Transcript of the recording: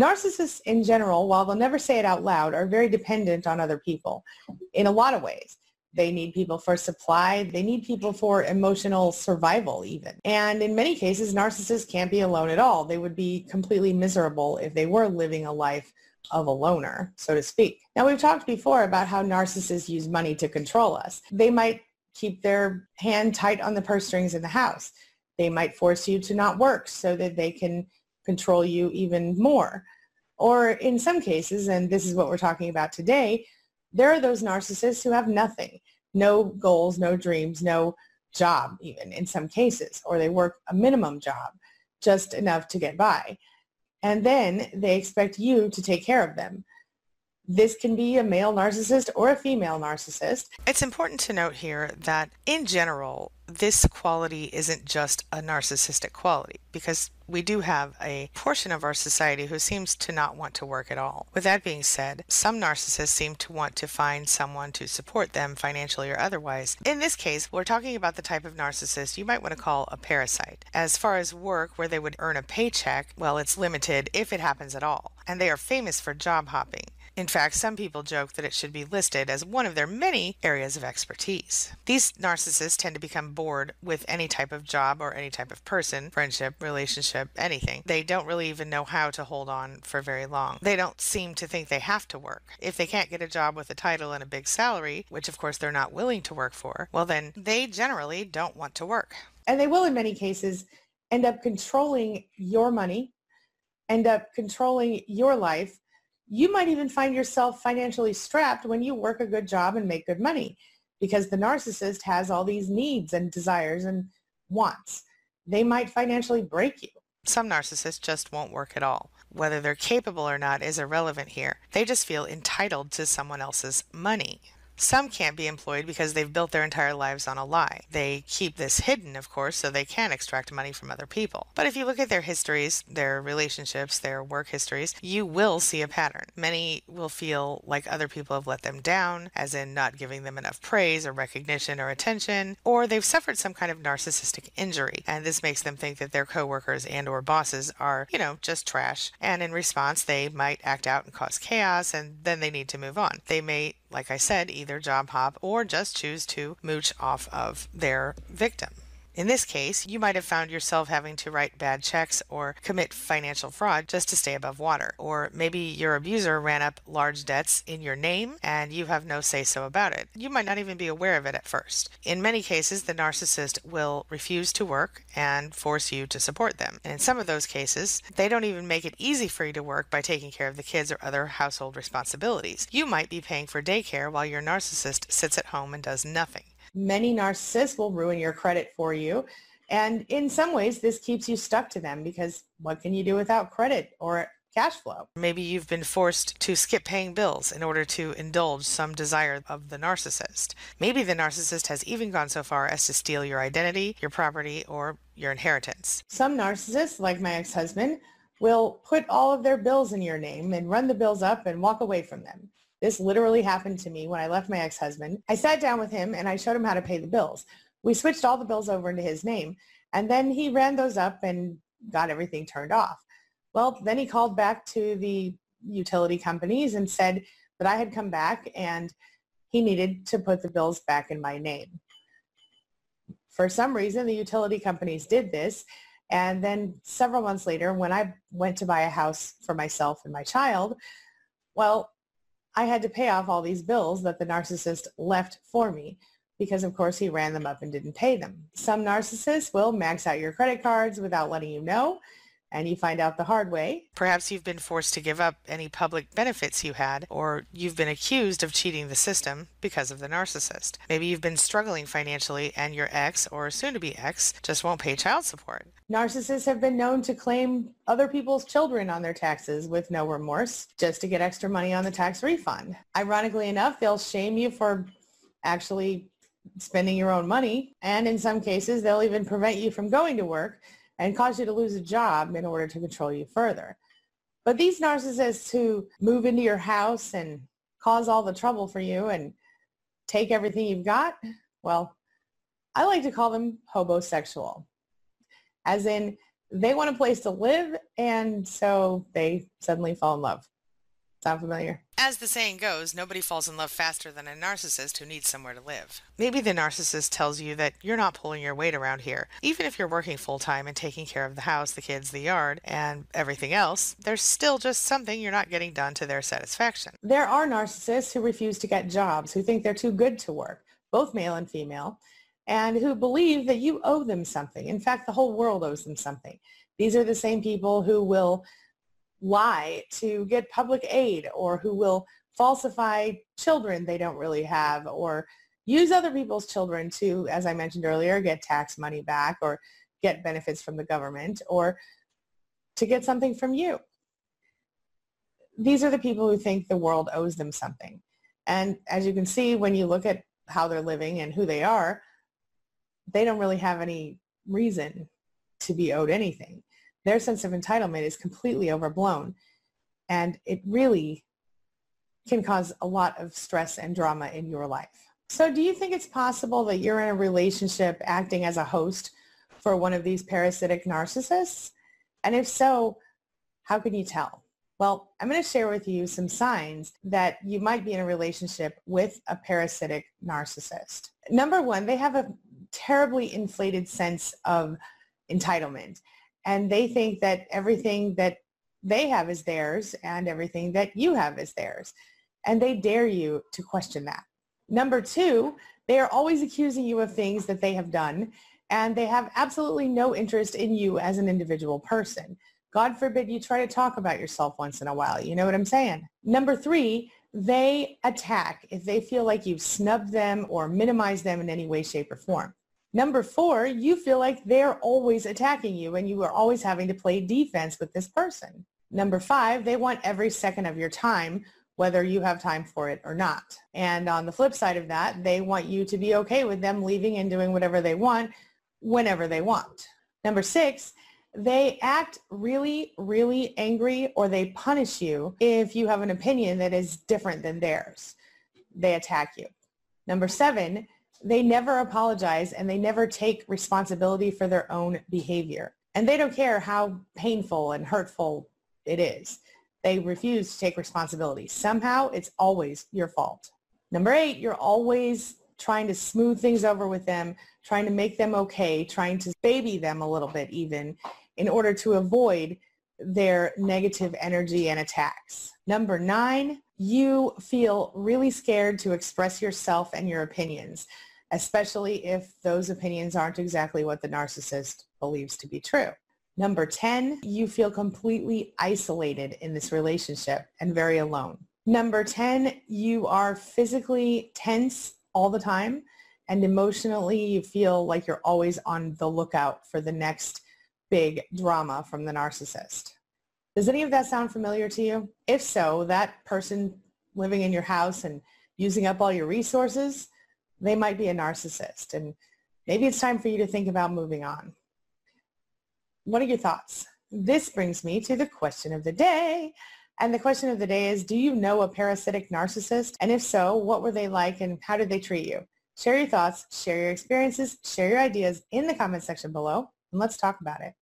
Narcissists in general, while they'll never say it out loud, are very dependent on other people in a lot of ways. They need people for supply. They need people for emotional survival even. And in many cases, narcissists can't be alone at all. They would be completely miserable if they were living a life of a loner, so to speak. Now, we've talked before about how narcissists use money to control us. They might keep their hand tight on the purse strings in the house. They might force you to not work so that they can control you even more. Or in some cases, and this is what we're talking about today, there are those narcissists who have nothing, no goals, no dreams, no job even in some cases, or they work a minimum job, just enough to get by. And then they expect you to take care of them. This can be a male narcissist or a female narcissist. It's important to note here that in general, this quality isn't just a narcissistic quality, because we do have a portion of our society who seems to not want to work at all. With that being said, some narcissists seem to want to find someone to support them financially or otherwise. In this case, we're talking about the type of narcissist you might want to call a parasite. As far as work where they would earn a paycheck, well, it's limited if it happens at all, and they are famous for job hopping. In fact, some people joke that it should be listed as one of their many areas of expertise. These narcissists tend to become bored with any type of job or any type of person, friendship, relationship, anything. They don't really even know how to hold on for very long. They don't seem to think they have to work. If they can't get a job with a title and a big salary, which of course they're not willing to work for, well then they generally don't want to work. And they will in many cases end up controlling your money, end up controlling your life. You might even find yourself financially strapped when you work a good job and make good money, because the narcissist has all these needs and desires and wants. They might financially break you. Some narcissists just won't work at all. Whether they're capable or not is irrelevant here. They just feel entitled to someone else's money. Some can't be employed because they've built their entire lives on a lie. They keep this hidden, of course, so they can extract money from other people. But if you look at their histories, their relationships, their work histories, you will see a pattern. Many will feel like other people have let them down, as in not giving them enough praise or recognition or attention, or they've suffered some kind of narcissistic injury, and this makes them think that their coworkers and or bosses are, just trash, and in response they might act out and cause chaos, and then they need to move on. They may, like I said, either job hop or just choose to mooch off of their victim. In this case, you might have found yourself having to write bad checks or commit financial fraud just to stay above water. Or maybe your abuser ran up large debts in your name and you have no say-so about it. You might not even be aware of it at first. In many cases, the narcissist will refuse to work and force you to support them. And in some of those cases, they don't even make it easy for you to work by taking care of the kids or other household responsibilities. You might be paying for daycare while your narcissist sits at home and does nothing. Many narcissists will ruin your credit for you, and in some ways this keeps you stuck to them, because what can you do without credit or cash flow? Maybe you've been forced to skip paying bills in order to indulge some desire of the narcissist. Maybe the narcissist has even gone so far as to steal your identity, your property, or your inheritance. Some narcissists, like my ex-husband, will put all of their bills in your name and run the bills up and walk away from them. This literally happened to me when I left my ex-husband. I sat down with him and I showed him how to pay the bills. We switched all the bills over into his name, and then he ran those up and got everything turned off. Well, then he called back to the utility companies and said that I had come back and he needed to put the bills back in my name. For some reason, the utility companies did this, and then several months later, when I went to buy a house for myself and my child, well, I had to pay off all these bills that the narcissist left for me, because of course he ran them up and didn't pay them. Some narcissists will max out your credit cards without letting you know, and you find out the hard way. Perhaps you've been forced to give up any public benefits you had, or you've been accused of cheating the system because of the narcissist. Maybe you've been struggling financially and your ex or soon-to-be ex just won't pay child support. Narcissists have been known to claim other people's children on their taxes with no remorse just to get extra money on the tax refund. Ironically enough, they'll shame you for actually spending your own money, and in some cases they'll even prevent you from going to work and cause you to lose a job in order to control you further. But these narcissists who move into your house and cause all the trouble for you and take everything you've got, well, I like to call them hobosexual. As in, They want a place to live, and so they suddenly fall in love. Sound familiar? As the saying goes, nobody falls in love faster than a narcissist who needs somewhere to live. Maybe the narcissist tells you that you're not pulling your weight around here. Even if you're working full-time and taking care of the house, the kids, the yard, and everything else, there's still just something you're not getting done to their satisfaction. There are narcissists who refuse to get jobs, who think they're too good to work, both male and female, and who believe that you owe them something. In fact, the whole world owes them something. These are the same people who will lie to get public aid, or who will falsify children they don't really have, or use other people's children to, as I mentioned earlier, get tax money back or get benefits from the government or to get something from you. These are the people who think the world owes them something. And as you can see, when you look at how they're living and who they are, they don't really have any reason to be owed anything. Their sense of entitlement is completely overblown, and it really can cause a lot of stress and drama in your life. So do you think it's possible that you're in a relationship acting as a host for one of these parasitic narcissists? And if so, how can you tell? Well, I'm going to share with you some signs that you might be in a relationship with a parasitic narcissist. Number one, they have a terribly inflated sense of entitlement. And they think that everything that they have is theirs and everything that you have is theirs. And they dare you to question that. Number two, they are always accusing you of things that they have done, and they have absolutely no interest in you as an individual person. God forbid you try to talk about yourself once in a while. You know what I'm saying? Number three, they attack if they feel like you've snubbed them or minimized them in any way, shape, or form. Number four, you feel like they're always attacking you and you are always having to play defense with this person. Number five, they want every second of your time, whether you have time for it or not. And on the flip side of that, they want you to be okay with them leaving and doing whatever they want, whenever they want. Number six, they act really, really angry, or they punish you if you have an opinion that is different than theirs. They attack you. Number seven, they never apologize and they never take responsibility for their own behavior. And they don't care how painful and hurtful it is. They refuse to take responsibility. Somehow it's always your fault. Number eight, you're always trying to smooth things over with them, trying to make them okay, trying to baby them a little bit even in order to avoid their negative energy and attacks. Number nine, you feel really scared to express yourself and your opinions, especially if those opinions aren't exactly what the narcissist believes to be true. Number 10, you feel completely isolated in this relationship and very alone. Number 10, you are physically tense all the time, and emotionally you feel like you're always on the lookout for the next big drama from the narcissist. Does any of that sound familiar to you? If so, that person living in your house and using up all your resources, they might be a narcissist, and maybe it's time for you to think about moving on. What are your thoughts? This brings me to the question of the day. And the question of the day is, do you know a parasitic narcissist? And if so, what were they like and how did they treat you? Share your thoughts, share your experiences, share your ideas in the comment section below, and let's talk about it.